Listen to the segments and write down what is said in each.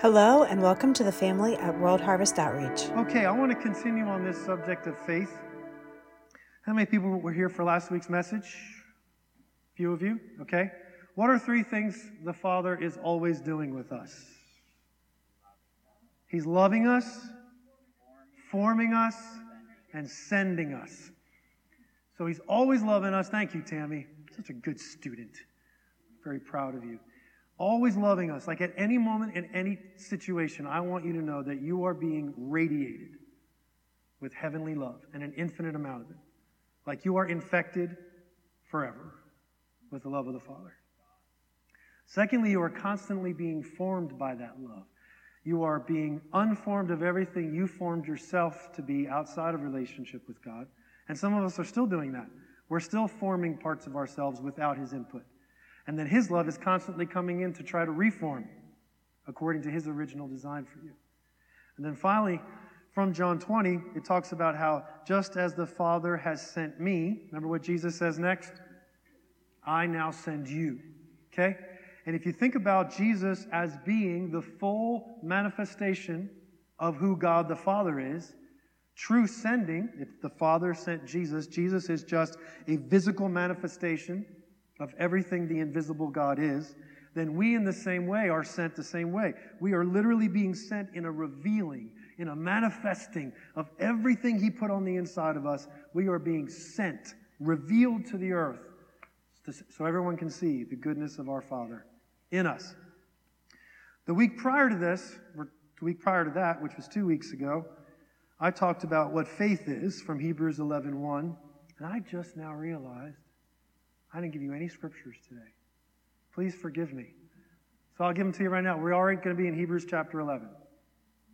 Hello, and welcome to the family at World Harvest Outreach. Okay, I want to continue on this subject of faith. How many people were here for last week's message? A few of you, okay. What are three things the Father is always doing with us? He's loving us, forming us, and sending us. So he's always loving us. Thank you, Tammy. Such a good student. Very proud of you. Always loving us, like at any moment, in any situation, I want you to know that you are being radiated with heavenly love and an infinite amount of it. Like you are infected forever with the love of the Father. Secondly, you are constantly being formed by that love. You are being unformed of everything you formed yourself to be outside of relationship with God. And some of us are still doing that. We're still forming parts of ourselves without his input. And then his love is constantly coming in to try to reform according to his original design for you. And then finally, from John 20, it talks about how just as the Father has sent me, remember what Jesus says next? I now send you, okay? And if you think about Jesus as being the full manifestation of who God the Father is, true sending, if the Father sent Jesus, Jesus is just a physical manifestation of everything the invisible God is, then we in the same way are sent the same way. We are literally being sent in a revealing, in a manifesting of everything he put on the inside of us. We are being sent, revealed to the earth, so everyone can see the goodness of our Father in us. The week prior to this, or the week prior to that, which was 2 weeks ago, I talked about what faith is from Hebrews 11:1, and I just now realized I didn't give you any scriptures today. Please forgive me. So I'll give them to you right now. We're already going to be in Hebrews chapter 11.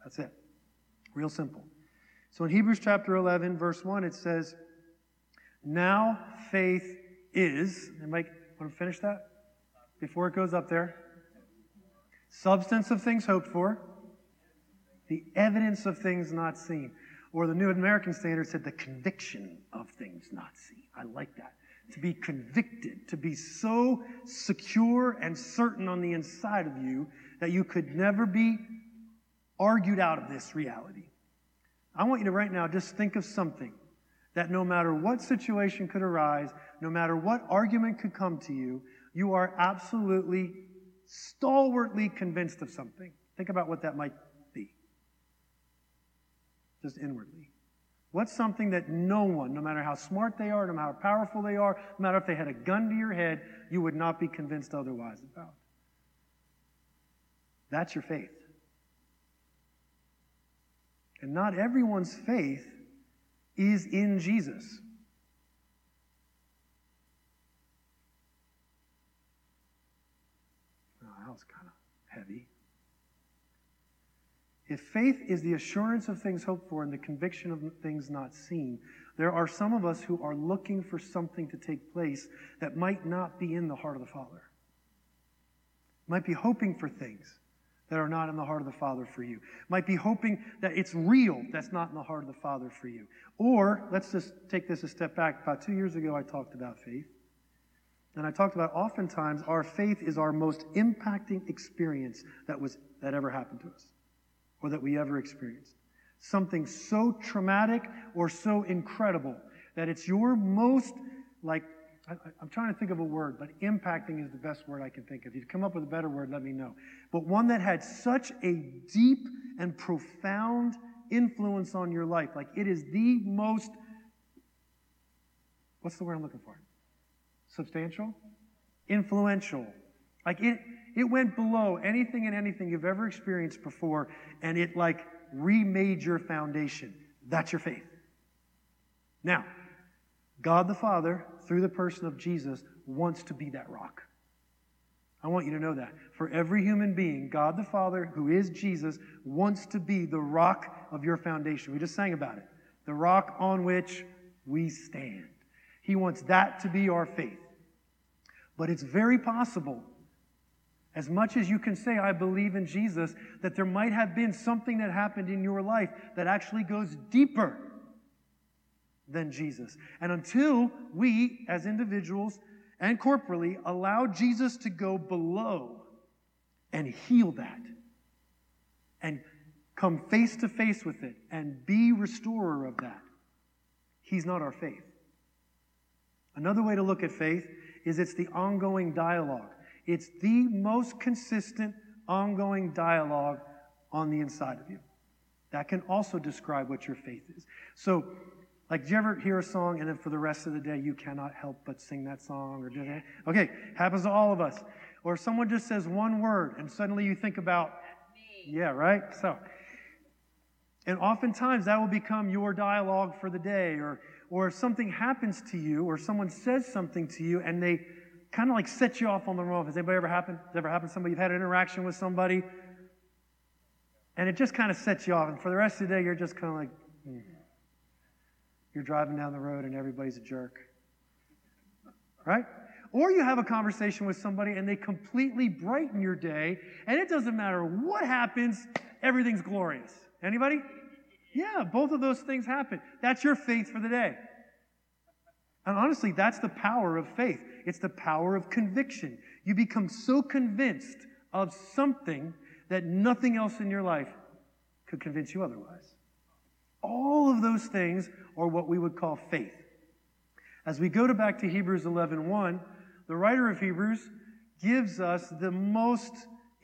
That's it. Real simple. So in Hebrews chapter 11, verse 1, it says, now faith is, and Mike, want to finish that? Before it goes up there. Substance of things hoped for. The evidence of things not seen. Or the New American Standard said the conviction of things not seen. I like that. To be convicted, to be so secure and certain on the inside of you that you could never be argued out of this reality. I want you to right now just think of something that no matter what situation could arise, no matter what argument could come to you, you are absolutely stalwartly convinced of something. Think about what that might be, just inwardly. What's something that no one, no matter how smart they are, no matter how powerful they are, no matter if they had a gun to your head, you would not be convinced otherwise about? That's your faith. And not everyone's faith is in Jesus. Oh, that was kind of heavy. If faith is the assurance of things hoped for and the conviction of things not seen, there are some of us who are looking for something to take place that might not be in the heart of the Father. Might be hoping for things that are not in the heart of the Father for you. Might be hoping that it's real that's not in the heart of the Father for you. Or, let's just take this a step back. About 2 years ago, I talked about faith. And I talked about oftentimes our faith is our most impacting experience that ever happened to us. Or that we ever experienced. Something so traumatic or so incredible that it's your most, I'm trying to think of a word, but impacting is the best word I can think of. If you come up with a better word, let me know. But one that had such a deep and profound influence on your life. Like it is the most, what's the word I'm looking for? Substantial? Influential. Like it went below anything and anything you've ever experienced before, and it remade your foundation. That's your faith. Now, God the Father, through the person of Jesus, wants to be that rock. I want you to know that. For every human being, God the Father, who is Jesus, wants to be the rock of your foundation. We just sang about it. The rock on which we stand. He wants that to be our faith. But it's very possible, as much as you can say, I believe in Jesus, that there might have been something that happened in your life that actually goes deeper than Jesus. And until we, as individuals and corporately, allow Jesus to go below and heal that, and come face to face with it and be restorer of that. He's not our faith. Another way to look at faith is it's the ongoing dialogue. It's the most consistent ongoing dialogue on the inside of you. That can also describe what your faith is. So, like, do you ever hear a song and then for the rest of the day you cannot help but sing that song or do that? Okay, happens to all of us. Or someone just says one word and suddenly you think about, yeah, right? So, and oftentimes that will become your dialogue for the day, or if something happens to you or someone says something to you and they kind of like set you off on the wrong. Has anybody ever happened? Has it ever happened to somebody? You've had an interaction with somebody and it just kind of sets you off, and for the rest of the day you're just kind of like, You're driving down the road and everybody's a jerk, right? Or you have a conversation with somebody and they completely brighten your day, and it doesn't matter what happens, everything's glorious. Anybody? Yeah, both of those things happen. That's your faith for the day. And honestly, that's the power of faith. It's the power of conviction. You become so convinced of something that nothing else in your life could convince you otherwise. All of those things are what we would call faith. As we go back to Hebrews 11:1, the writer of Hebrews gives us the most,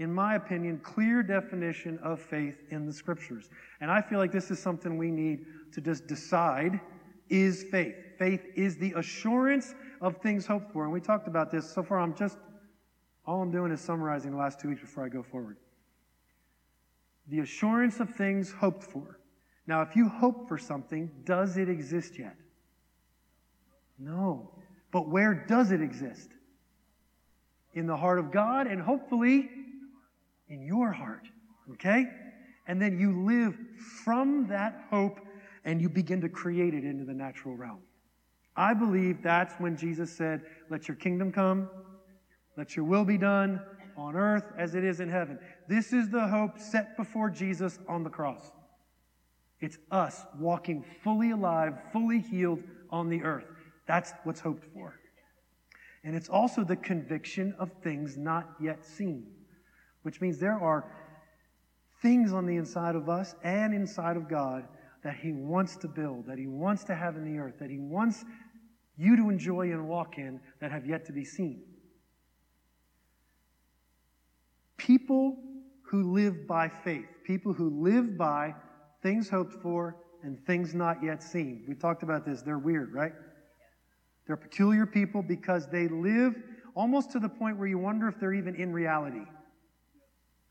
in my opinion, clear definition of faith in the Scriptures. And I feel like this is something we need to just decide is faith. Faith is the assurance of things hoped for. And we talked about this so far. All I'm doing is summarizing the last 2 weeks before I go forward. The assurance of things hoped for. Now, if you hope for something, does it exist yet? No. But where does it exist? In the heart of God, and hopefully in your heart. Okay? And then you live from that hope and you begin to create it into the natural realm. I believe that's when Jesus said, "Let your kingdom come, let your will be done on earth as it is in heaven." This is the hope set before Jesus on the cross. It's us walking fully alive, fully healed on the earth. That's what's hoped for. And it's also the conviction of things not yet seen, which means there are things on the inside of us and inside of God that He wants to build, that He wants to have in the earth, that He wants you to enjoy and walk in that have yet to be seen. People who live by faith, people who live by things hoped for and things not yet seen. We talked about this. They're weird, right? They're peculiar people because they live almost to the point where you wonder if they're even in reality.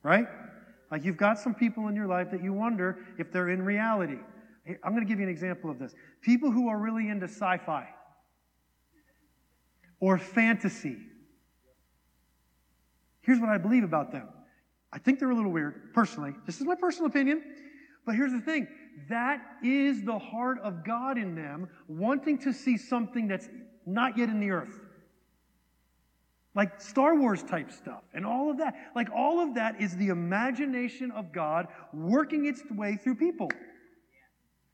Right? Like, you've got some people in your life that you wonder if they're in reality. I'm going to give you an example of this. People who are really into sci-fi or fantasy. Here's what I believe about them. I think they're a little weird, personally. This is my personal opinion. But here's the thing. That is the heart of God in them, wanting to see something that's not yet in the earth. Like Star Wars type stuff and all of that. Like, all of that is the imagination of God working its way through people.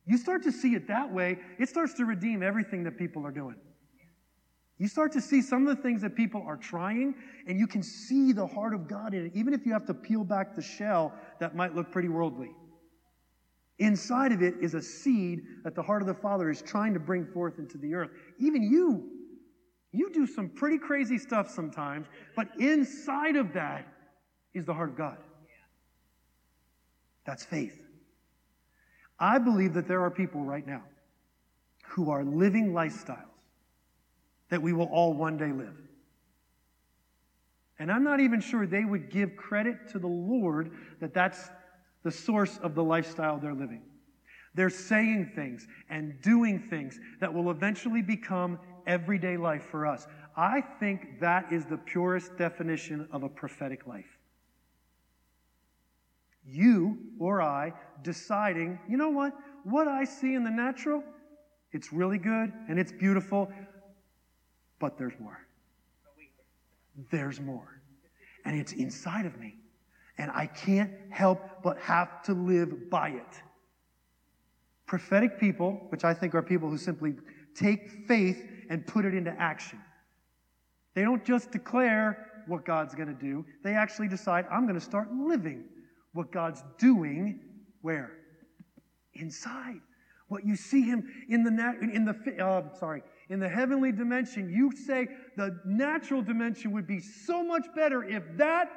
You start to see it that way, it starts to redeem everything that people are doing. You start to see some of the things that people are trying, and you can see the heart of God in it, even if you have to peel back the shell that might look pretty worldly. Inside of it is a seed that the heart of the Father is trying to bring forth into the earth. Even you do some pretty crazy stuff sometimes, but inside of that is the heart of God. That's faith. I believe that there are people right now who are living lifestyles that we will all one day live. And I'm not even sure they would give credit to the Lord that that's the source of the lifestyle they're living. They're saying things and doing things that will eventually become everyday life for us. I think that is the purest definition of a prophetic life. You or I deciding, you know what I see in the natural, it's really good and it's beautiful, but there's more. There's more. And it's inside of me. And I can't help but have to live by it. Prophetic people, which I think are people who simply take faith and put it into action. They don't just declare what God's going to do. They actually decide, I'm going to start living what God's doing where? Inside. What you see him in the heavenly dimension, you say the natural dimension would be so much better if that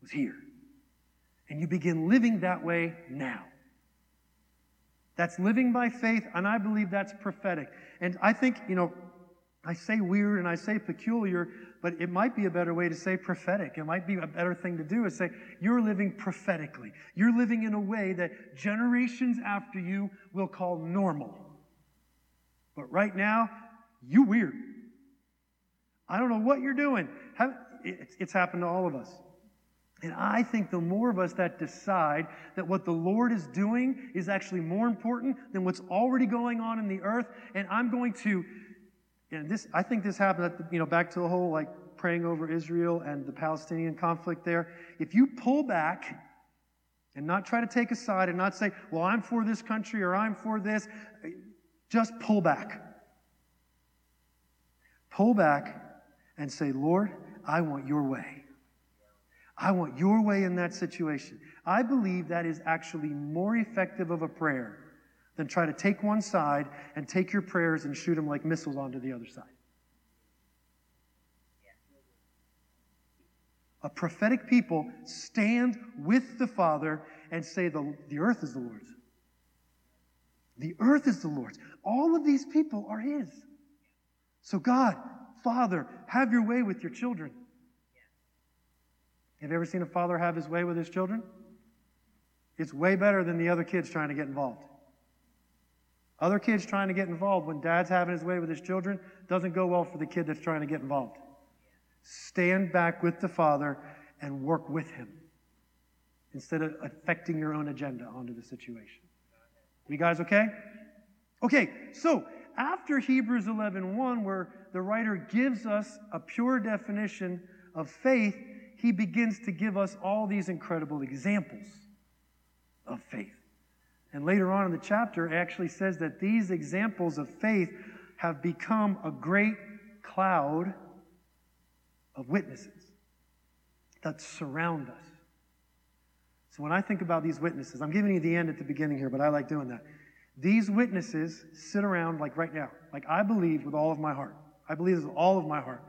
was here. And you begin living that way now. That's living by faith, and I believe that's prophetic. And I think, I say weird and I say peculiar, but it might be a better way to say prophetic. It might be a better thing to do is say, you're living prophetically. You're living in a way that generations after you will call normal. But right now, you're weird. I don't know what you're doing. It's happened to all of us. And I think the more of us that decide that what the Lord is doing is actually more important than what's already going on in the earth, and I'm going to, and this, I think this happened, back to the whole praying over Israel and the Palestinian conflict there. If you pull back and not try to take a side and not say, well, I'm for this country or I'm for this, just pull back. Pull back and say, Lord, I want your way. I want your way in that situation. I believe that is actually more effective of a prayer than try to take one side and take your prayers and shoot them like missiles onto the other side. A prophetic people stand with the Father and say, the earth is the Lord's. The earth is the Lord's. All of these people are His. So God, Father, have your way with your children. Have you ever seen a father have his way with his children? It's way better than the other kids trying to get involved. Other kids trying to get involved when dad's having his way with his children doesn't go well for the kid that's trying to get involved. Stand back with the Father and work with Him instead of affecting your own agenda onto the situation. You guys okay? Okay, so after Hebrews 11:1, where the writer gives us a pure definition of faith, he begins to give us all these incredible examples of faith. And later on in the chapter, it actually says that these examples of faith have become a great cloud of witnesses that surround us. So when I think about these witnesses, I'm giving you the end at the beginning here, but I like doing that. These witnesses sit around right now. I believe with all of my heart. I believe this with all of my heart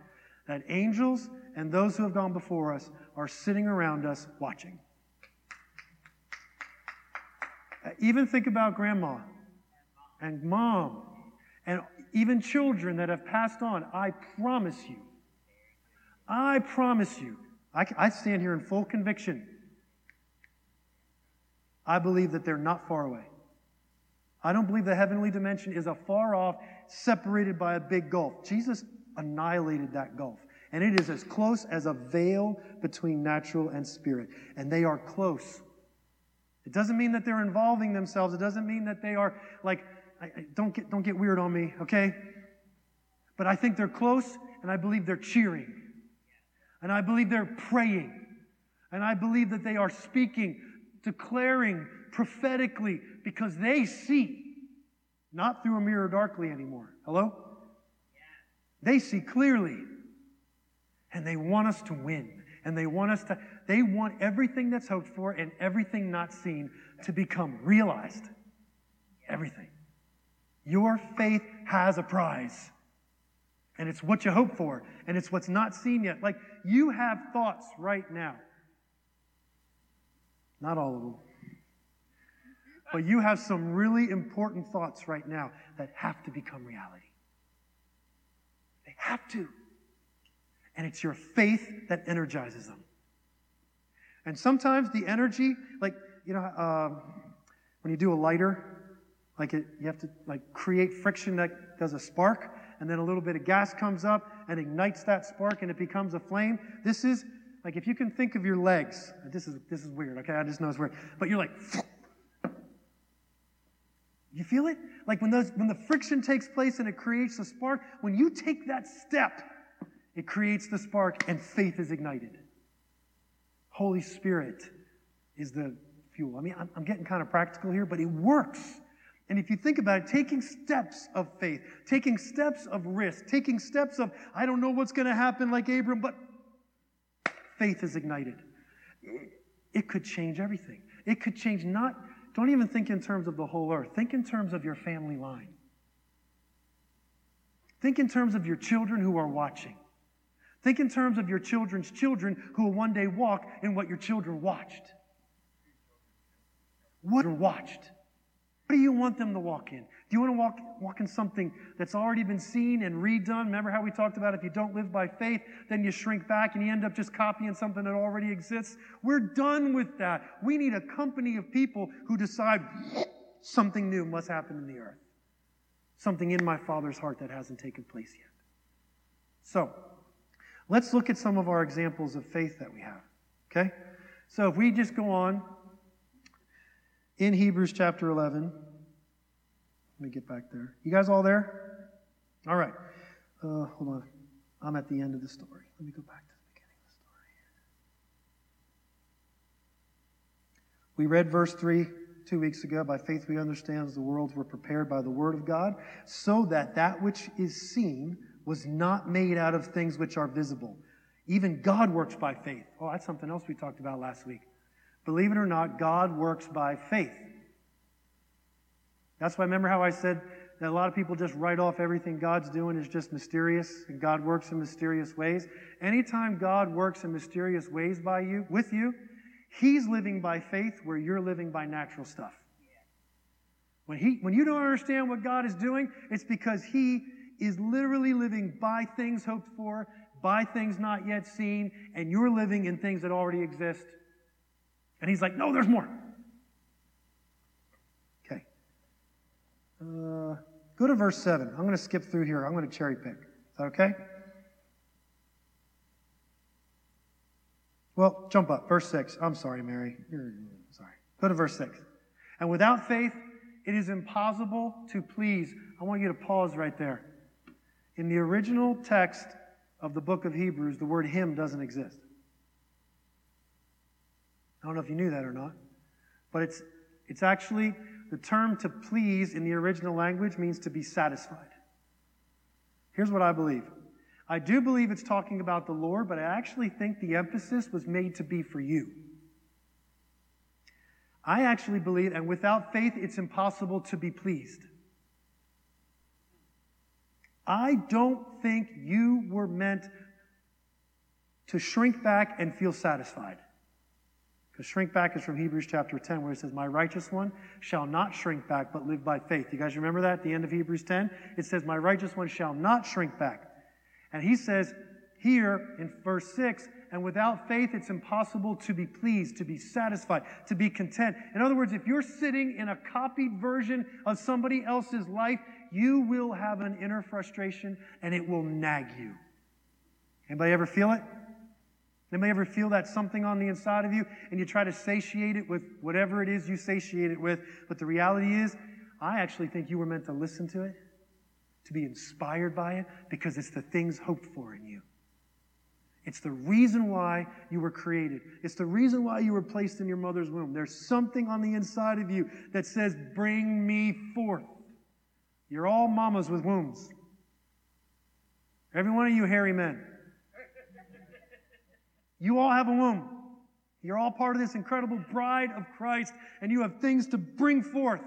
that angels and those who have gone before us are sitting around us watching. Even think about grandma and mom and even children that have passed on. I promise you. I stand here in full conviction. I believe that they're not far away. I don't believe the heavenly dimension is afar off, separated by a big gulf. Jesus annihilated that gulf. And it is as close as a veil between natural and spirit. And they are close. It doesn't mean that they're involving themselves. It doesn't mean that they are don't get weird on me, okay? But I think they're close, and I believe they're cheering. And I believe they're praying. And I believe that they are speaking, declaring prophetically, because they see. Not through a mirror darkly anymore. Hello? They see clearly. And they want us to win. And they want everything that's hoped for and everything not seen to become realized. Everything. Your faith has a prize. And it's what you hope for. And it's what's not seen yet. You have thoughts right now. Not all of them. But you have some really important thoughts right now that have to become reality. They have to. And it's your faith that energizes them. And sometimes the energy, when you do a lighter, you have to create friction that does a spark, and then a little bit of gas comes up and ignites that spark, and it becomes a flame. This is if you can think of your legs. This is weird. Okay, I just know it's weird. But you're you feel it? When the friction takes place and it creates a spark. When you take that step, it creates the spark, and faith is ignited. Holy Spirit is the fuel. I'm getting kind of practical here, but it works. And if you think about it, taking steps of faith, taking steps of risk, taking steps of, I don't know what's going to happen like Abram, but faith is ignited. it could change everything. It could change don't even think in terms of the whole earth. Think in terms of your family line. Think in terms of your children who are watching. Think in terms of your children's children who will one day walk in what your children watched. What do you want them to walk in? Do you want to walk in something that's already been seen and redone? Remember how we talked about if you don't live by faith, then you shrink back and you end up just copying something that already exists? We're done with that. We need a company of people who decide something new must happen in the earth. Something in my Father's heart that hasn't taken place yet. So, let's look at some of our examples of faith that we have, okay? So if we just go on in Hebrews chapter 11. Let me get back there. You guys all there? All right. Hold on. I'm at the end of the story. Let me go back to the beginning of the story. We read verse 3. 2 weeks ago, by faith we understand the worlds were prepared by the word of God, so that that which is seen was not made out of things which are visible. Even God works by faith. Oh, that's something else we talked about last week. Believe it or not, God works by faith. That's why, remember how I said that a lot of people just write off everything God's doing is just mysterious, and God works in mysterious ways. Anytime God works in mysterious ways with you, He's living by faith where you're living by natural stuff. When you don't understand what God is doing, it's because He is literally living by things hoped for, by things not yet seen, and you're living in things that already exist. And He's like, no, there's more. Okay. Go to verse 7. I'm going to skip through here. I'm going to cherry pick. Is that okay? Well, jump up. Verse 6. I'm sorry, Mary. Sorry. Go to verse 6. And without faith, it is impossible to please. I want you to pause right there. In the original text of the book of Hebrews, the word him doesn't exist. I don't know if you knew that or not. But it's actually, the term to please in the original language means to be satisfied. Here's what I believe. I do believe it's talking about the Lord, but I actually think the emphasis was made to be for you. I actually believe, and without faith, it's impossible to be pleased. I don't think you were meant to shrink back and feel satisfied. Because shrink back is from Hebrews chapter 10, where it says, my righteous one shall not shrink back, but live by faith. You guys remember that at the end of Hebrews 10? It says, my righteous one shall not shrink back. And he says here in verse 6, and without faith it's impossible to be pleased, to be satisfied, to be content. In other words, if you're sitting in a copied version of somebody else's life, you will have an inner frustration and it will nag you. Anybody ever feel it? Anybody ever feel that something on the inside of you and you try to satiate it with whatever it is you satiate it with? But the reality is, I actually think you were meant to listen to it, to be inspired by it, because it's the things hoped for in you. It's the reason why you were created. It's the reason why you were placed in your mother's womb. There's something on the inside of you that says, bring me forth. You're all mamas with wombs. Every one of you hairy men. You all have a womb. You're all part of this incredible bride of Christ, and you have things to bring forth.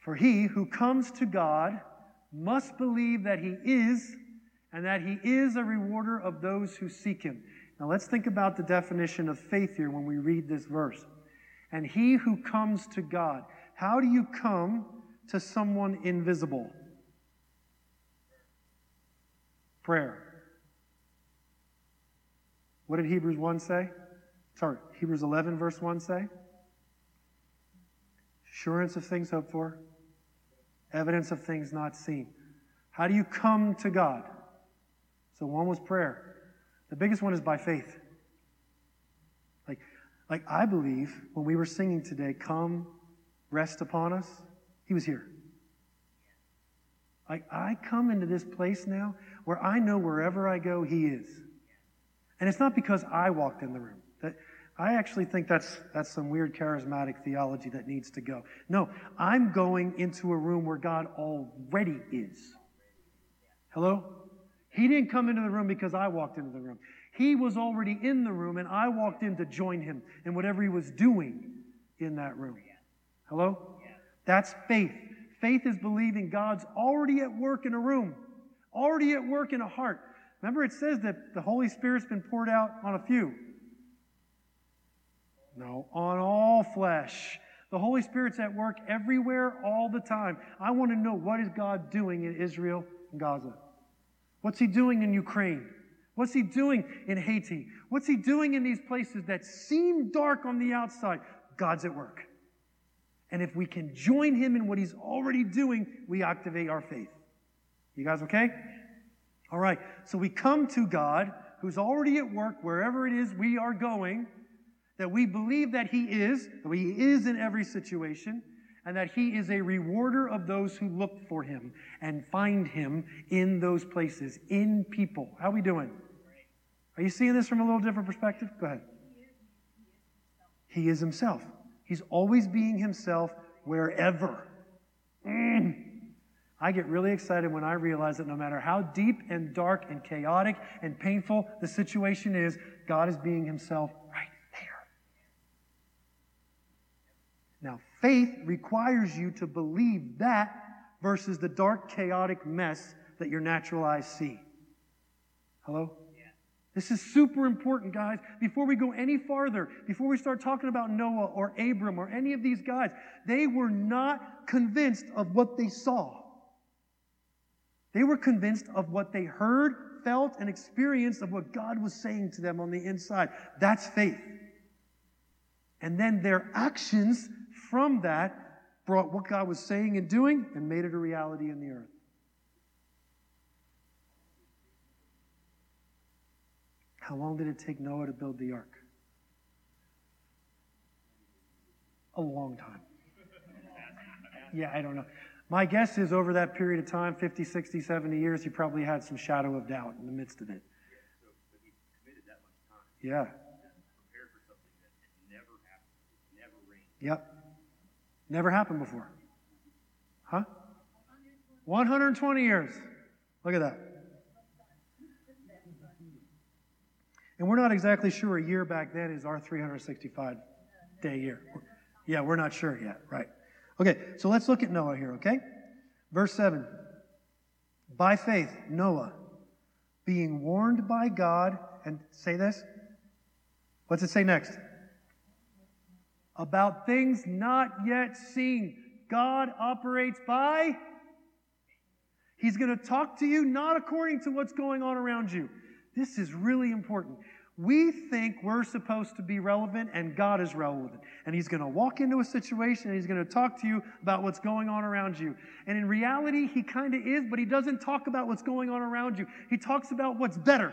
For he who comes to God must believe that He is, and that He is a rewarder of those who seek Him. Now let's think about the definition of faith here when we read this verse. And he who comes to God. How do you come to someone invisible? Prayer. What did Hebrews 1 say? Sorry, Hebrews 11 verse 1 say? Assurance of things hoped for. Evidence of things not seen. How do you come to God? So one was prayer. The biggest one is by faith. Like I believe when we were singing today, come, rest upon us, He was here. Like I come into this place now where I know wherever I go, He is. And it's not because I walked in the room. I actually think that's some weird charismatic theology that needs to go. No, I'm going into a room where God already is. Hello? He didn't come into the room because I walked into the room. He was already in the room, and I walked in to join him in whatever he was doing in that room. Hello? That's faith. Faith is believing God's already at work in a room, already at work in a heart. Remember, it says that the Holy Spirit's been poured out on a few. No, on all flesh. The Holy Spirit's at work everywhere, all the time. I want to know, what is God doing in Israel and Gaza? What's he doing in Ukraine? What's he doing in Haiti? What's he doing in these places that seem dark on the outside? God's at work. And if we can join him in what he's already doing, we activate our faith. You guys okay? All right. So we come to God, who's already at work wherever it is we are going, that we believe that he is in every situation, and that he is a rewarder of those who look for him and find him in those places, in people. How are we doing? Are you seeing this from a little different perspective? Go ahead. He is himself. He's always being himself wherever. I get really excited when I realize that no matter how deep and dark and chaotic and painful the situation is, God is being himself right there. Now, faith requires you to believe that versus the dark, chaotic mess that your natural eyes see. Hello? This is super important, guys. Before we go any farther, before we start talking about Noah or Abram or any of these guys, they were not convinced of what they saw. They were convinced of what they heard, felt, and experienced of what God was saying to them on the inside. That's faith. And then their actions from that brought what God was saying and doing and made it a reality in the earth. How long did it take Noah to build the ark? A long time. Yeah, I don't know. My guess is over that period of time, 50, 60, 70 years, he probably had some shadow of doubt in the midst of it. But he committed that much time. Yeah. Prepared for something that had never happened, never rained. Yep. Never happened before. Huh? 120 years. Look at that. And we're not exactly sure a year back then is our 365-day year. Yeah, we're not sure yet, right. Okay, so let's look at Noah here, okay? Verse 7. By faith, Noah, being warned by God, and say this? What's it say next? About things not yet seen. God operates by? He's going to talk to you not according to what's going on around you. This is really important. We think we're supposed to be relevant, and God is relevant. And he's going to walk into a situation, and he's going to talk to you about what's going on around you. And in reality, he kind of is, but he doesn't talk about what's going on around you. He talks about what's better.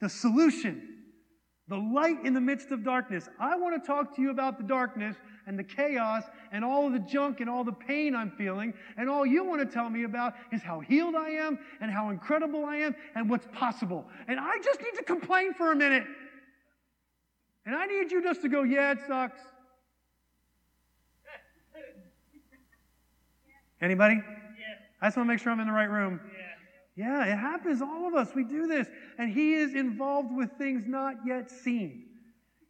The solution. The light in the midst of darkness. I want to talk to you about the darkness and the chaos and all of the junk and all the pain I'm feeling. And all you want to tell me about is how healed I am and how incredible I am and what's possible. And I just need to complain for a minute. And I need you just to go, yeah, it sucks. Anybody? Yeah. I just want to make sure I'm in the right room. Yeah. Yeah, it happens. All of us, we do this. And he is involved with things not yet seen.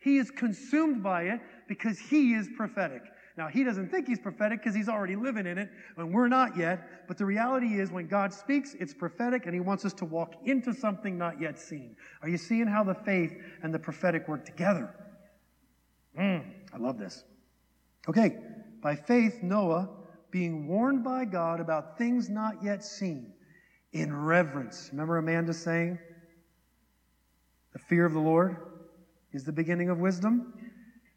He is consumed by it because he is prophetic. Now, he doesn't think he's prophetic because he's already living in it, and we're not yet. But the reality is when God speaks, it's prophetic, and he wants us to walk into something not yet seen. Are you seeing how the faith and the prophetic work together? I love this. Okay, by faith, Noah, being warned by God about things not yet seen, in reverence. Remember Amanda saying, the fear of the Lord is the beginning of wisdom?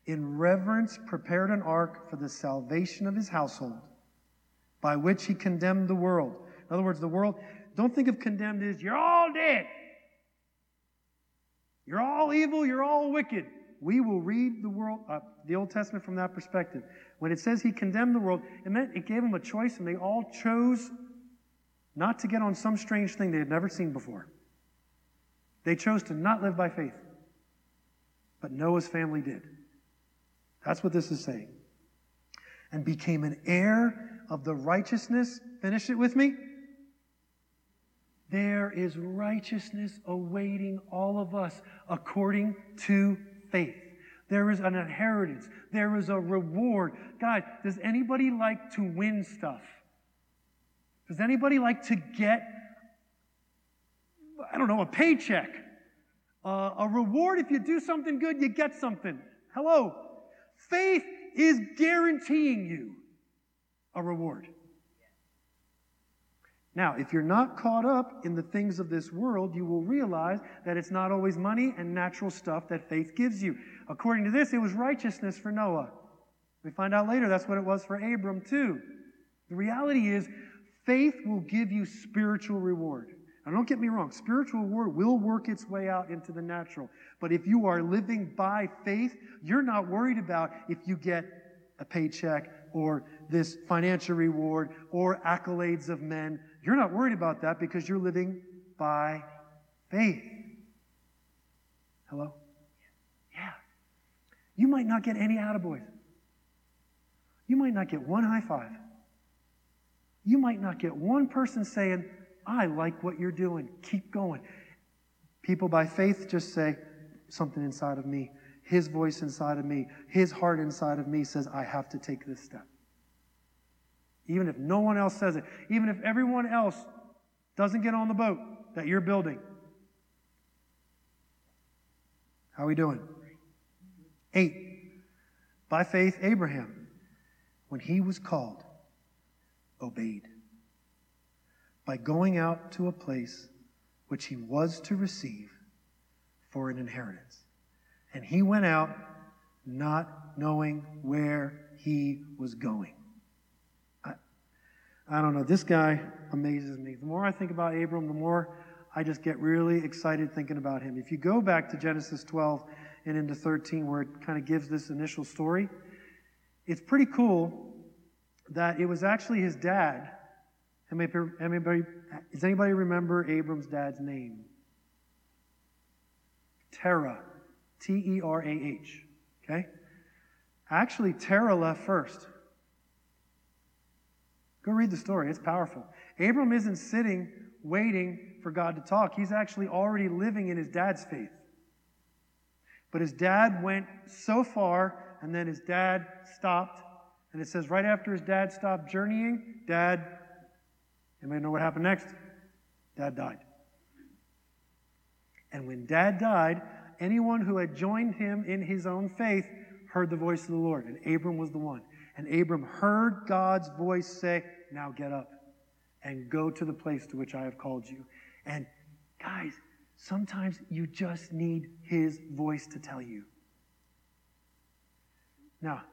In reverence prepared an ark for the salvation of his household, by which he condemned the world. In other words, the world, don't think of condemned as, you're all dead. You're all evil, you're all wicked. We will read the world, the Old Testament from that perspective. When it says he condemned the world, it meant it gave them a choice, and they all chose not to get on some strange thing they had never seen before. They chose to not live by faith. But Noah's family did. That's what this is saying. And became an heir of the righteousness, finish it with me, There is righteousness awaiting all of us according to faith. There is an inheritance. There is a reward. God, does anybody like to win stuff? Does anybody like to get, I don't know, a paycheck? A reward? If you do something good, you get something. Hello. Faith is guaranteeing you a reward. Now, if you're not caught up in the things of this world, you will realize that it's not always money and natural stuff that faith gives you. According to this, it was righteousness for Noah. We find out later that's what it was for Abram too. The reality is, faith will give you spiritual reward. Now, don't get me wrong, spiritual reward will work its way out into the natural. But if you are living by faith, you're not worried about if you get a paycheck or this financial reward or accolades of men. You're not worried about that because you're living by faith. Hello? Yeah. You might not get any attaboys. You might not get one high five. You might not get one person saying, I like what you're doing. Keep going. People by faith just say, something inside of me, his voice inside of me, his heart inside of me says, I have to take this step. Even if no one else says it, even if everyone else doesn't get on the boat that you're building. How are we doing? 8. By faith, Abraham, when he was called, obeyed by going out to a place which he was to receive for an inheritance. And he went out not knowing where he was going. I don't know. This guy amazes me. The more I think about Abram, the more I just get really excited thinking about him. If you go back to Genesis 12 and into 13, where it kind of gives this initial story, it's pretty cool that it was actually his dad. Does anybody remember Abram's dad's name? Terah. T-E-R-A-H. Okay? Actually, Terah left first. Go read the story. It's powerful. Abram isn't sitting, waiting for God to talk. He's actually already living in his dad's faith. But his dad went so far, and then his dad stopped. And it says right after his dad stopped journeying, anybody know what happened next? Dad died. And when Dad died, anyone who had joined him in his own faith heard the voice of the Lord. And Abram was the one. And Abram heard God's voice say, now get up and go to the place to which I have called you. And guys, sometimes you just need his voice to tell you. Now,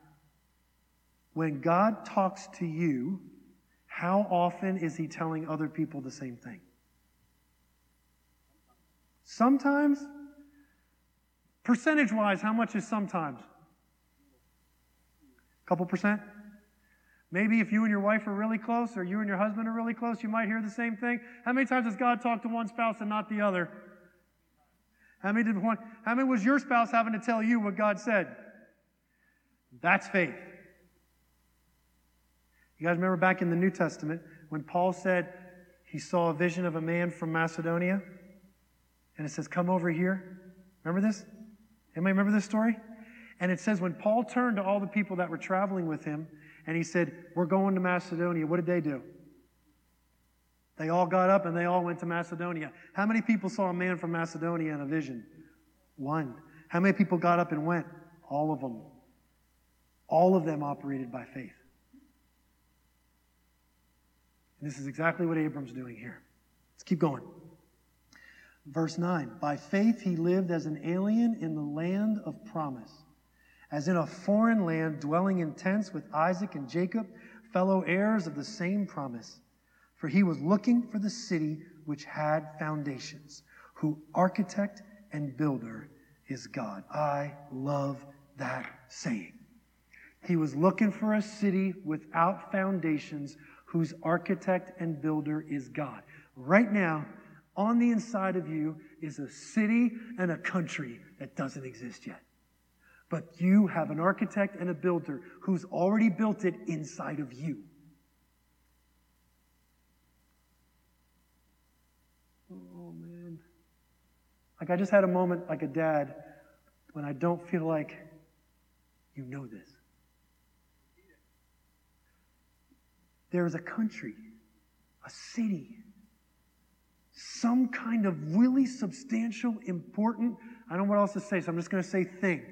when God talks to you, how often is he telling other people the same thing? Sometimes. Percentage-wise, how much is sometimes? Couple percent? Maybe if you and your wife are really close, or you and your husband are really close, you might hear the same thing. How many times does God talk to one spouse and not the other? How many was your spouse having to tell you what God said? That's faith. You guys remember back in the New Testament when Paul said he saw a vision of a man from Macedonia? And it says, come over here. Remember this? Anybody remember this story? And it says when Paul turned to all the people that were traveling with him, and he said, we're going to Macedonia. What did they do? They all got up and they all went to Macedonia. How many people saw a man from Macedonia in a vision? One. How many people got up and went? All of them. All of them operated by faith. And this is exactly what Abram's doing here. Let's keep going. Verse 9, by faith he lived as an alien in the land of promise, as in a foreign land, dwelling in tents with Isaac and Jacob, fellow heirs of the same promise. For he was looking for the city which had foundations, whose architect and builder is God. I love that saying. He was looking for a city without foundations, whose architect and builder is God. Right now, on the inside of you is a city and a country that doesn't exist yet. But you have an architect and a builder who's already built it inside of you. Like I just had a moment like a dad when I don't feel like you know this. There is a country, a city, some kind of really substantial, important, I don't know what else to say, so I'm just going to say thing.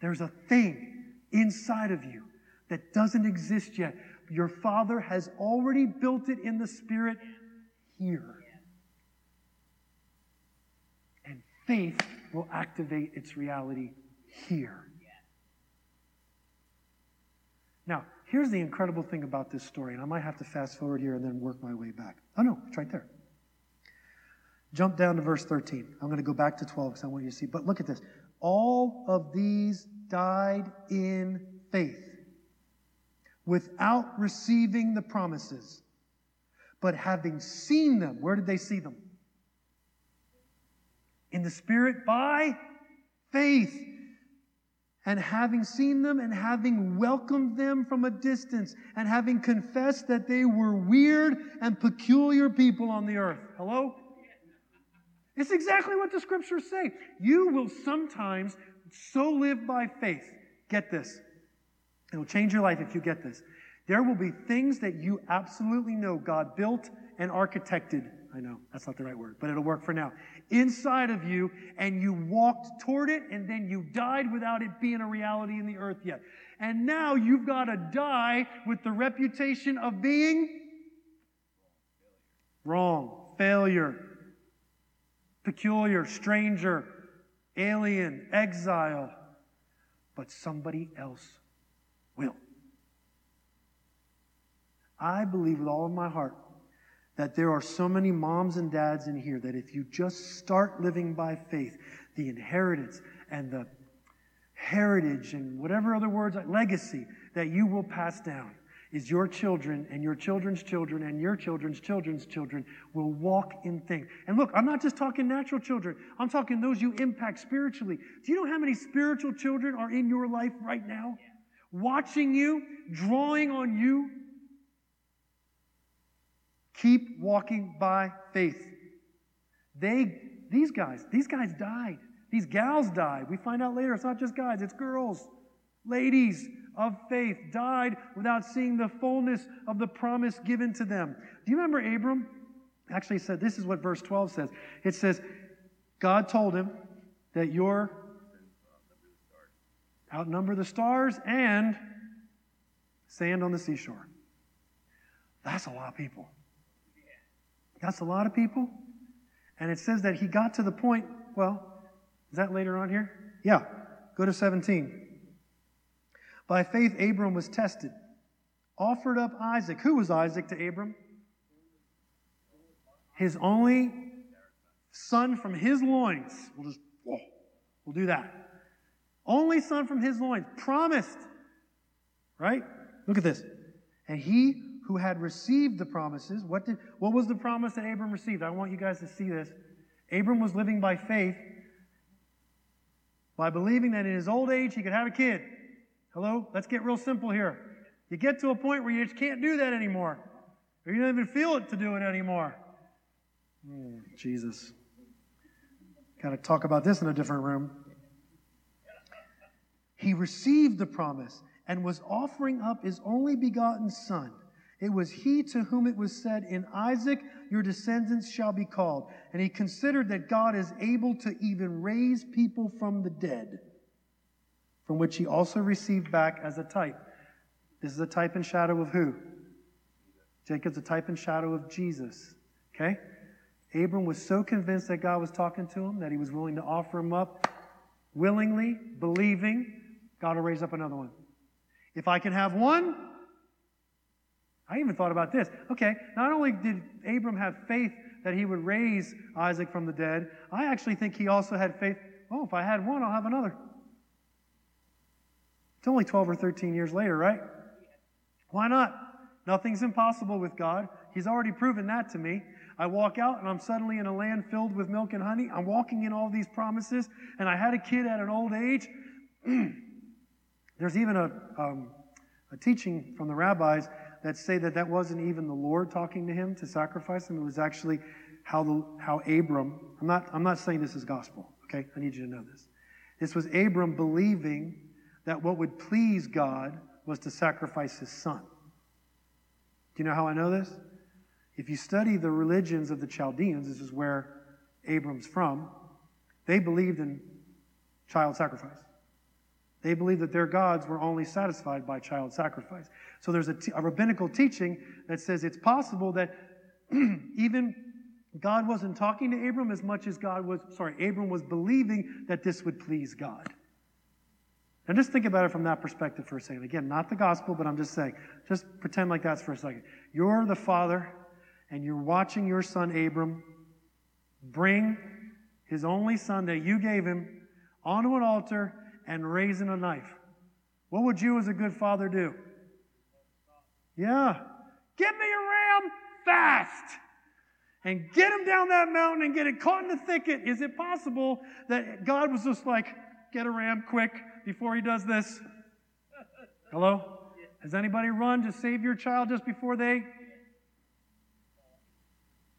There's a thing inside of you that doesn't exist yet. Your Father has already built it in the Spirit here. And faith will activate its reality here. Now, here's the incredible thing about this story, and I might have to fast forward here and then work my way back. Oh no, it's right there. Jump down to verse 13. I'm going to go back to 12 because I want you to see. But look at this. All of these died in faith without receiving the promises. But having seen them, where did they see them? In the Spirit by faith. And having seen them and having welcomed them from a distance and having confessed that they were weird and peculiar people on the earth. Hello? It's exactly what the Scriptures say. You will sometimes so live by faith. Get this. It will change your life if you get this. There will be things that you absolutely know God built and architected. I know, that's not the right word, but it'll work for now. Inside of you, and you walked toward it, and then you died without it being a reality in the earth yet. And now you've got to die with the reputation of being wrong, failure, peculiar, stranger, alien, exile, but somebody else will. I believe with all of my heart that there are so many moms and dads in here that if you just start living by faith, the inheritance and the heritage and whatever other words, legacy, that you will pass down is your children and your children's children and your children's children's children will walk in things. And look, I'm not just talking natural children. I'm talking those you impact spiritually. Do you know how many spiritual children are in your life right now? Yeah. Watching you, drawing on you. Keep walking by faith. These guys died. These gals died. We find out later it's not just guys, it's girls, ladies of faith, died without seeing the fullness of the promise given to them. Do you remember Abram? Actually said, this is what verse 12 says. It says, God told him that you're outnumber the stars and sand on the seashore. That's a lot of people. That's a lot of people. And it says that he got to the point, well, is that later on here? Yeah, go to 17. By faith, Abram was tested, offered up Isaac. Who was Isaac to Abram? His only son from his loins. We'll do that. Only son from his loins, promised. Right? Look at this. And he who had received the promises, what was the promise that Abram received? I want you guys to see this. Abram was living by faith, by believing that in his old age he could have a kid. Hello? Let's get real simple here. You get to a point where you just can't do that anymore. Or you don't even feel it to do it anymore. Jesus. Got to talk about this in a different room. He received the promise and was offering up his only begotten son. It was he to whom it was said, in Isaac your descendants shall be called. And he considered that God is able to even raise people from the dead, from which he also received back as a type. This is a type and shadow of who? Jacob's a type and shadow of Jesus. Okay? Abram was so convinced that God was talking to him that he was willing to offer him up willingly, believing, God will raise up another one. If I can have one, I even thought about this. Okay, not only did Abram have faith that he would raise Isaac from the dead, I actually think he also had faith, oh, if I had one, I'll have another. It's only 12 or 13 years later, right? Why not? Nothing's impossible with God. He's already proven that to me. I walk out and I'm suddenly in a land filled with milk and honey. I'm walking in all these promises, and I had a kid at an old age. There's even a teaching from the rabbis that say that wasn't even the Lord talking to him to sacrifice him. It was actually how Abram, I'm not saying this is gospel, okay? I need you to know this. This was Abram believing that what would please God was to sacrifice his son. Do you know how I know this? If you study the religions of the Chaldeans, this is where Abram's from, they believed in child sacrifice. They believed that their gods were only satisfied by child sacrifice. So there's a rabbinical teaching that says it's possible that even God wasn't talking to Abram as much as Abram was believing that this would please God. Now just think about it from that perspective for a second. Again, not the gospel, but I'm just saying, just pretend like that's for a second. You're the father, and you're watching your son Abram bring his only son that you gave him onto an altar and raising a knife. What would you as a good father do? Yeah. Give me a ram fast and get him down that mountain and get it caught in the thicket. Is it possible that God was just like, get a ram quick before he does this? Hello? Has anybody run to save your child just before they...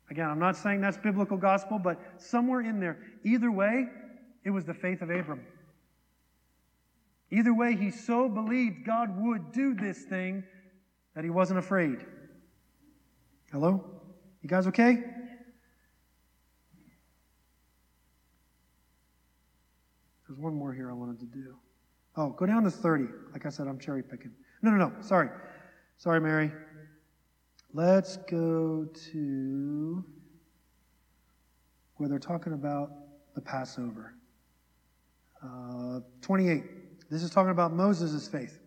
Again, I'm not saying that's biblical gospel, but somewhere in there. Either way, it was the faith of Abram. Either way, he so believed God would do this thing that he wasn't afraid. Hello? You guys okay? There's one more here I wanted to do. Oh, go down to 30. Like I said, I'm cherry picking. No. Sorry. Sorry, Mary. Let's go to where they're talking about the Passover. 28. This is talking about Moses' faith.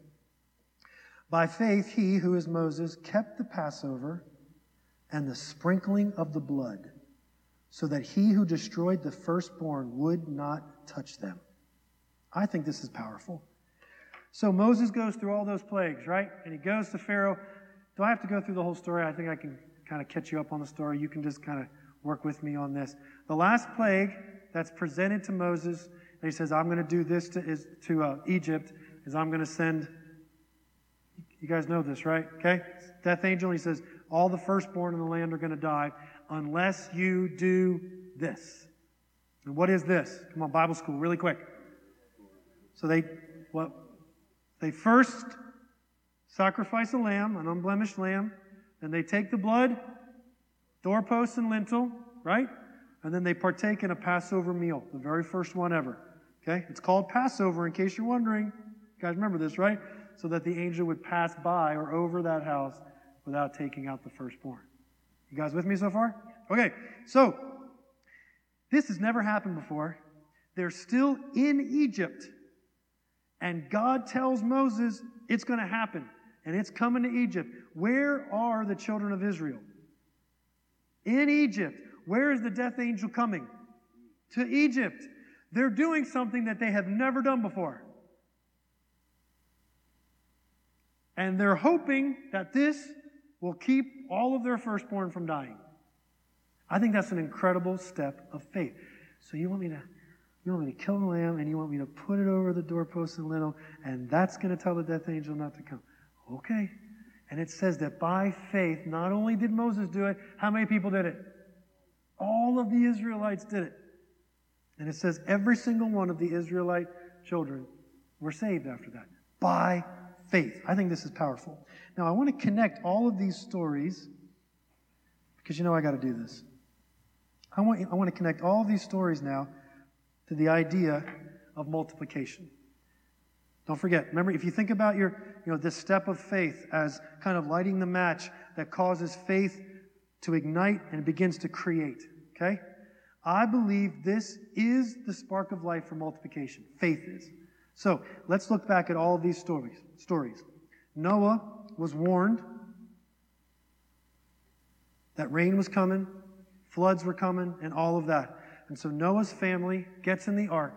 By faith, he who is Moses kept the Passover and the sprinkling of the blood, so that he who destroyed the firstborn would not touch them. I think this is powerful. So Moses goes through all those plagues, right? And he goes to Pharaoh. Do I have to go through the whole story? I think I can kind of catch you up on the story. You can just kind of work with me on this. The last plague that's presented to Moses, and he says, I'm going to do this to Egypt, is I'm going to send, you guys know this, right? Okay? Death angel, he says, all the firstborn in the land are going to die unless you do this. And what is this? Come on, Bible school, really quick. So they first sacrifice a lamb, an unblemished lamb, then they take the blood, doorposts and lintel, right? And then they partake in a Passover meal, the very first one ever. Okay? It's called Passover, in case you're wondering. You guys remember this, right? So that the angel would pass by or over that house without taking out the firstborn. You guys with me so far? Okay, so this has never happened before. They're still in Egypt. And God tells Moses it's going to happen. And it's coming to Egypt. Where are the children of Israel? In Egypt. Where is the death angel coming? To Egypt. They're doing something that they have never done before. And they're hoping that this will keep all of their firstborn from dying. I think that's an incredible step of faith. So you want me to kill the lamb, and you want me to put it over the doorpost and lintel, and that's going to tell the death angel not to come. Okay. And it says that by faith, not only did Moses do it, how many people did it? All of the Israelites did it. And it says every single one of the Israelite children were saved after that. By faith. I think this is powerful. Now I want to connect all of these stories, because you know I got to do this. I want to connect all of these stories now to the idea of multiplication. Don't forget, remember, if you think about this step of faith as kind of lighting the match that causes faith to ignite and begins to create, okay? I believe this is the spark of life for multiplication. Faith is. So let's look back at all of these stories. Noah was warned that rain was coming, floods were coming, and all of that. And so Noah's family gets in the ark.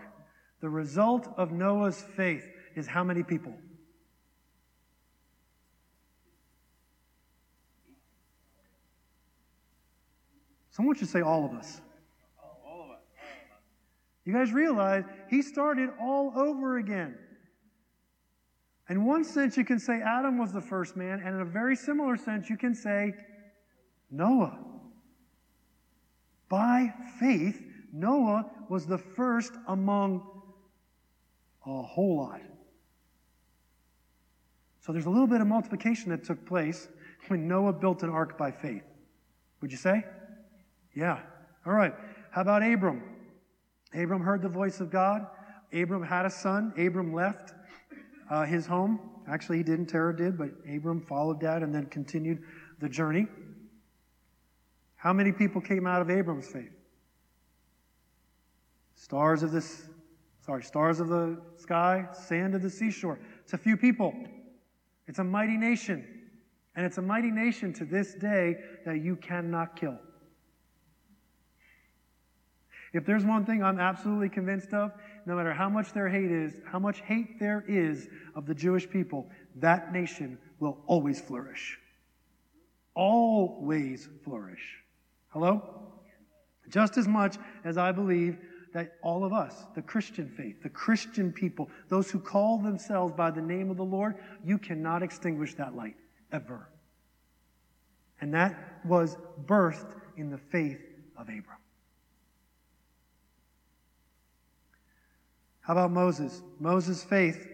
The result of Noah's faith is how many people? 1 should say all of us. All of us. You guys realize he started all over again. In one sense, you can say Adam was the first man, and in a very similar sense, you can say Noah. By faith, Noah was the first among a whole lot. So there's a little bit of multiplication that took place when Noah built an ark by faith. Would you say? Yeah. All right. How about Abram? Abram heard the voice of God. Abram had a son. Abram left his home. Actually, he didn't. Terah did, but Abram followed that and then continued the journey. How many people came out of Abram's faith? Stars of the sky, sand of the seashore. It's a few people. It's a mighty nation. And it's a mighty nation to this day that you cannot kill. If there's one thing I'm absolutely convinced of, no matter how much their hate is, how much hate there is of the Jewish people, that nation will always flourish. Always flourish. Hello? Just as much as I believe that all of us, the Christian faith, the Christian people, those who call themselves by the name of the Lord, you cannot extinguish that light, ever. And that was birthed in the faith of Abram. How about Moses? Moses' faith,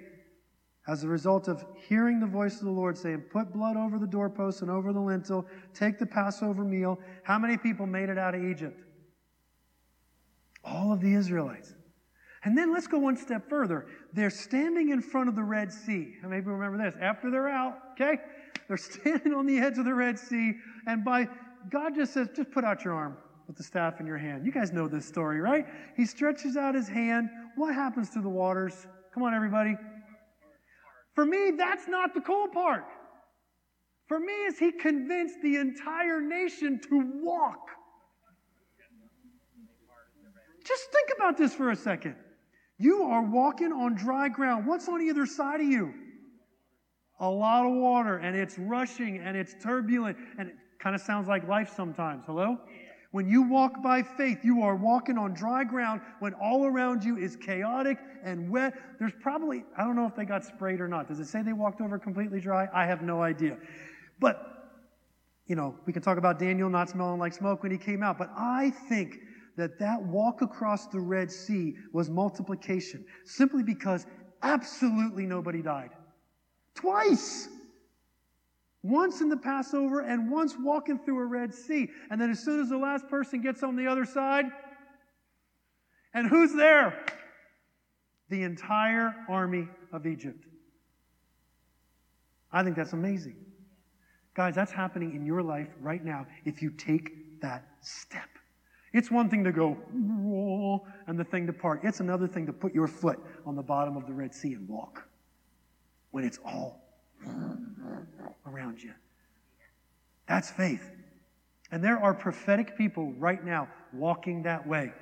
as a result of hearing the voice of the Lord saying, put blood over the doorpost and over the lintel, take the Passover meal. How many people made it out of Egypt? All of the Israelites. And then let's go one step further. They're standing in front of the Red Sea. And maybe remember this. After they're out, okay? They're standing on the edge of the Red Sea. And by God just says, just put out your arm with the staff in your hand. You guys know this story, right? He stretches out his hand. What happens to the waters? Come on, everybody. For me, that's not the cool part. For me, is he convinced the entire nation to walk. Just think about this for a second. You are walking on dry ground. What's on either side of you? A lot of water, and it's rushing, and it's turbulent, and it kind of sounds like life sometimes. Hello? When you walk by faith, you are walking on dry ground when all around you is chaotic and wet. There's probably, I don't know if they got sprayed or not. Does it say they walked over completely dry? I have no idea. But, you know, we can talk about Daniel not smelling like smoke when he came out. But I think that walk across the Red Sea was multiplication, simply because absolutely nobody died. Twice! Once in the Passover and once walking through a Red Sea. And then as soon as the last person gets on the other side, and who's there? The entire army of Egypt. I think that's amazing. Guys, that's happening in your life right now if you take that step. It's one thing to go, and the thing to part. It's another thing to put your foot on the bottom of the Red Sea and walk when it's all around you. That's faith. And there are prophetic people right now walking that way.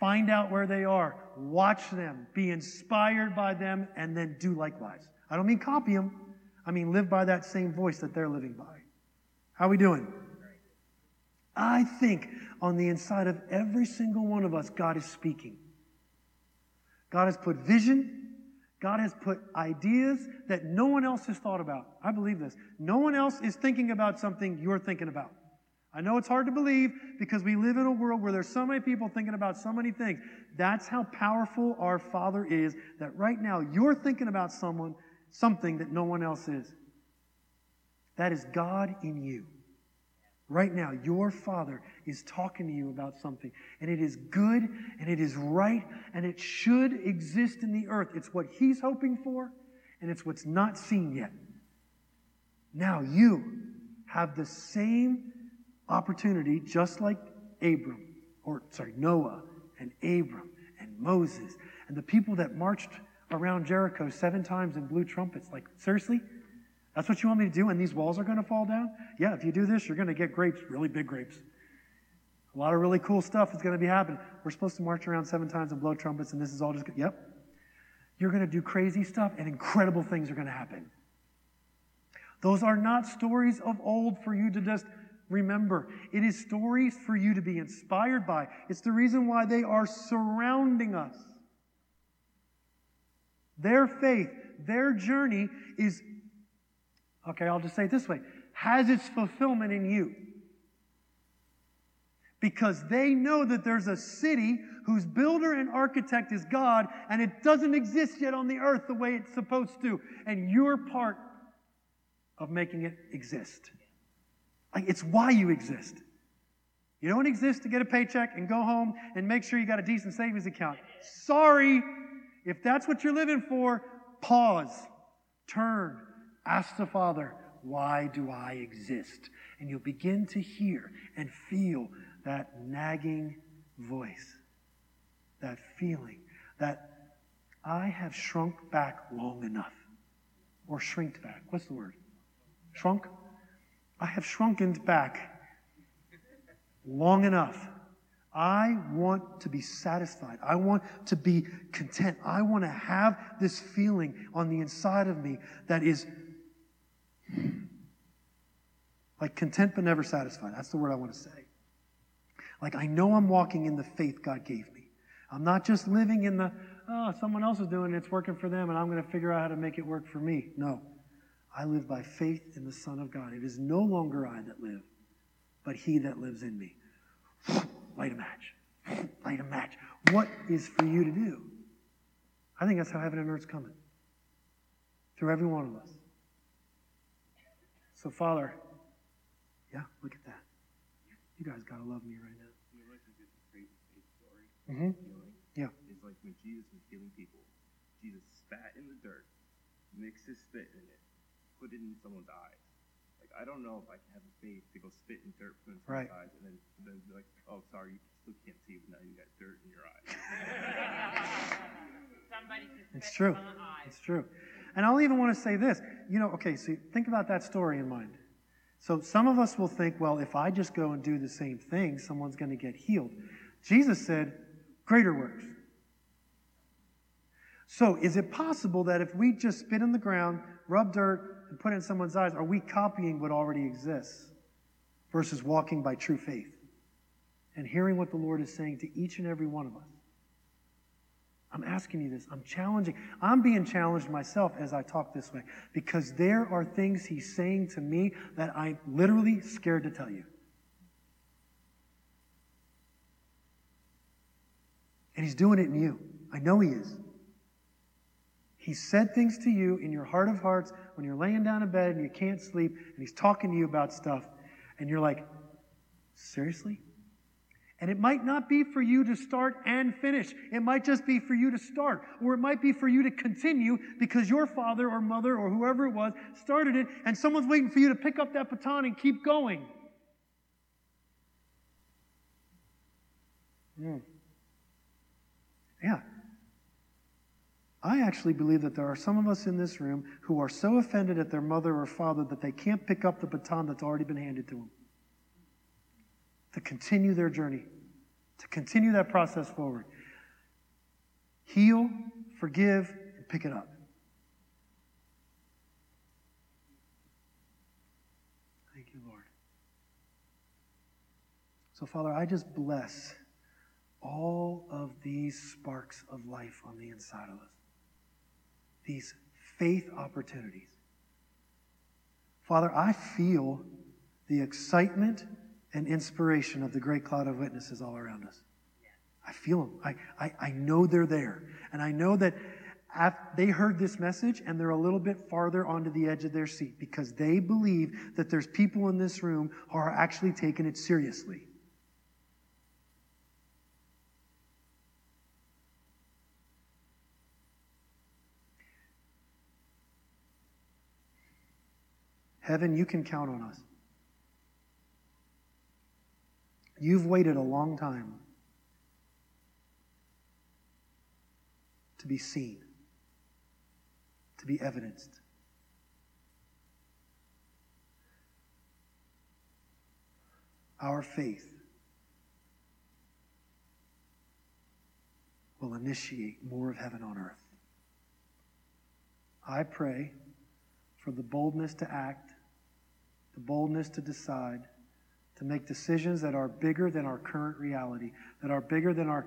Find out where they are, watch them, be inspired by them, and then do likewise. I don't mean copy them. I mean live by that same voice that they're living by. How we doing? I think on the inside of every single one of us, God is speaking. God has put vision. God has put ideas that no one else has thought about. I believe this. No one else is thinking about something you're thinking about. I know it's hard to believe because we live in a world where there's so many people thinking about so many things. That's how powerful our Father is, that right now you're thinking about something that no one else is. That is God in you. Right now, your Father is talking to you about something, and it is good, and it is right, and it should exist in the earth. It's what He's hoping for, and it's what's not seen yet. Now you have the same opportunity, just like Noah and Abram and Moses and the people that marched around Jericho 7 times and blew trumpets. Like, seriously? That's what you want me to do? And these walls are going to fall down? Yeah, if you do this, you're going to get grapes, really big grapes. A lot of really cool stuff is going to be happening. We're supposed to march around 7 times and blow trumpets, and this is all just, yep. You're going to do crazy stuff, and incredible things are going to happen. Those are not stories of old for you to just remember. It is stories for you to be inspired by. It's the reason why they are surrounding us. Their faith, their journey is, okay, I'll just say it this way, has its fulfillment in you. because they know that there's a city whose builder and architect is God, and it doesn't exist yet on the earth the way it's supposed to, and you're part of making it exist. It's why you exist. You don't exist to get a paycheck and go home and make sure you got a decent savings account. Sorry, if that's what you're living for, pause, turn, ask the Father, why do I exist? And you'll begin to hear and feel that nagging voice, that feeling that I have shrunk back long enough, or shrinked back. What's the word? Shrunk? I have shrunken back long enough. I want to be satisfied. I want to be content. I want to have this feeling on the inside of me that is like content but never satisfied. That's the word I want to say. Like I know I'm walking in the faith God gave me. I'm not just living in the, oh, someone else is doing it, it's working for them, and I'm going to figure out how to make it work for me. No. I live by faith in the Son of God. It is no longer I that live, but He that lives in me. Light a match. Light a match. What is for you to do? I think that's how heaven and earth's coming. Through every one of us. So, Father, yeah, look at that. You guys got to love me right now. You know, like a good crazy faith story. Mm-hmm. Feeling, yeah. It's like when Jesus was healing people, Jesus spat in the dirt, mixed his spit in it, put it in someone's eyes. Like, I don't know if I can have the faith to go spit in dirt, put it in someone's eyes, and then be like, oh, sorry, you still can't see, but now you got dirt in your eyes. Somebody can spit in the eyes. It's true. And I'll even want to say this. You know, okay, so think about that story in mind. So some of us will think, well, if I just go and do the same thing, someone's going to get healed. Jesus said, greater works. So is it possible that if we just spit in the ground, rub dirt, and put it in someone's eyes, are we copying what already exists versus walking by true faith and hearing what the Lord is saying to each and every one of us? I'm asking you this. I'm challenging. I'm being challenged myself as I talk this way because there are things He's saying to me that I'm literally scared to tell you. And He's doing it in you. I know He is. He said things to you in your heart of hearts when you're laying down in bed and you can't sleep and He's talking to you about stuff and you're like, seriously? And it might not be for you to start and finish. It might just be for you to start, or it might be for you to continue because your father or mother or whoever it was started it and someone's waiting for you to pick up that baton and keep going. Yeah. I actually believe that there are some of us in this room who are so offended at their mother or father that they can't pick up the baton that's already been handed to them to continue their journey, to continue that process forward. Heal, forgive, and pick it up. Thank you, Lord. So, Father, I just bless all of these sparks of life on the inside of us. These faith opportunities. Father, I feel the excitement and inspiration of the great cloud of witnesses all around us. I feel them. I know they're there. And I know that they heard this message and they're a little bit farther onto the edge of their seat because they believe that there's people in this room who are actually taking it seriously. Heaven, you can count on us. You've waited a long time to be seen, to be evidenced. Our faith will initiate more of heaven on earth. I pray for the boldness to act, the boldness to decide, to make decisions that are bigger than our current reality, that are bigger than our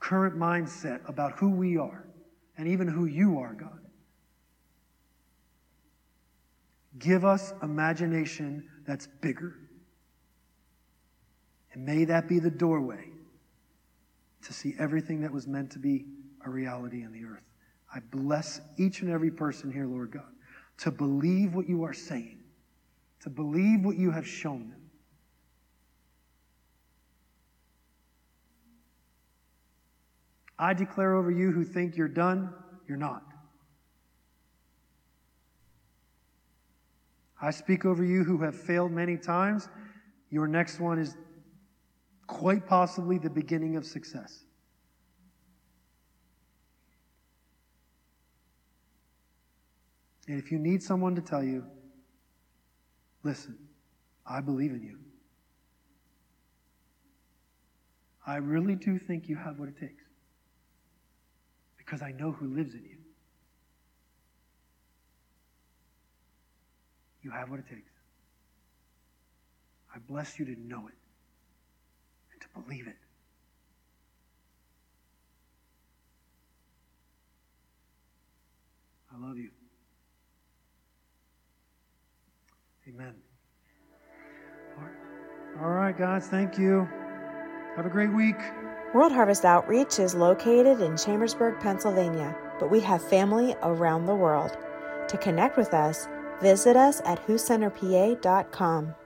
current mindset about who we are and even who you are, God. Give us imagination that's bigger. And may that be the doorway to see everything that was meant to be a reality in the earth. I bless each and every person here, Lord God, to believe what you are saying, to believe what you have shown them. I declare over you who think you're done, you're not. I speak over you who have failed many times. Your next one is quite possibly the beginning of success. And if you need someone to tell you, listen, I believe in you. I really do think you have what it takes. Because I know who lives in you. You have what it takes. I bless you to know it and to believe it. I love you. Amen. All right, guys, thank you. Have a great week. World Harvest Outreach is located in Chambersburg, Pennsylvania, but we have family around the world. To connect with us, visit us at whocenterpa.com.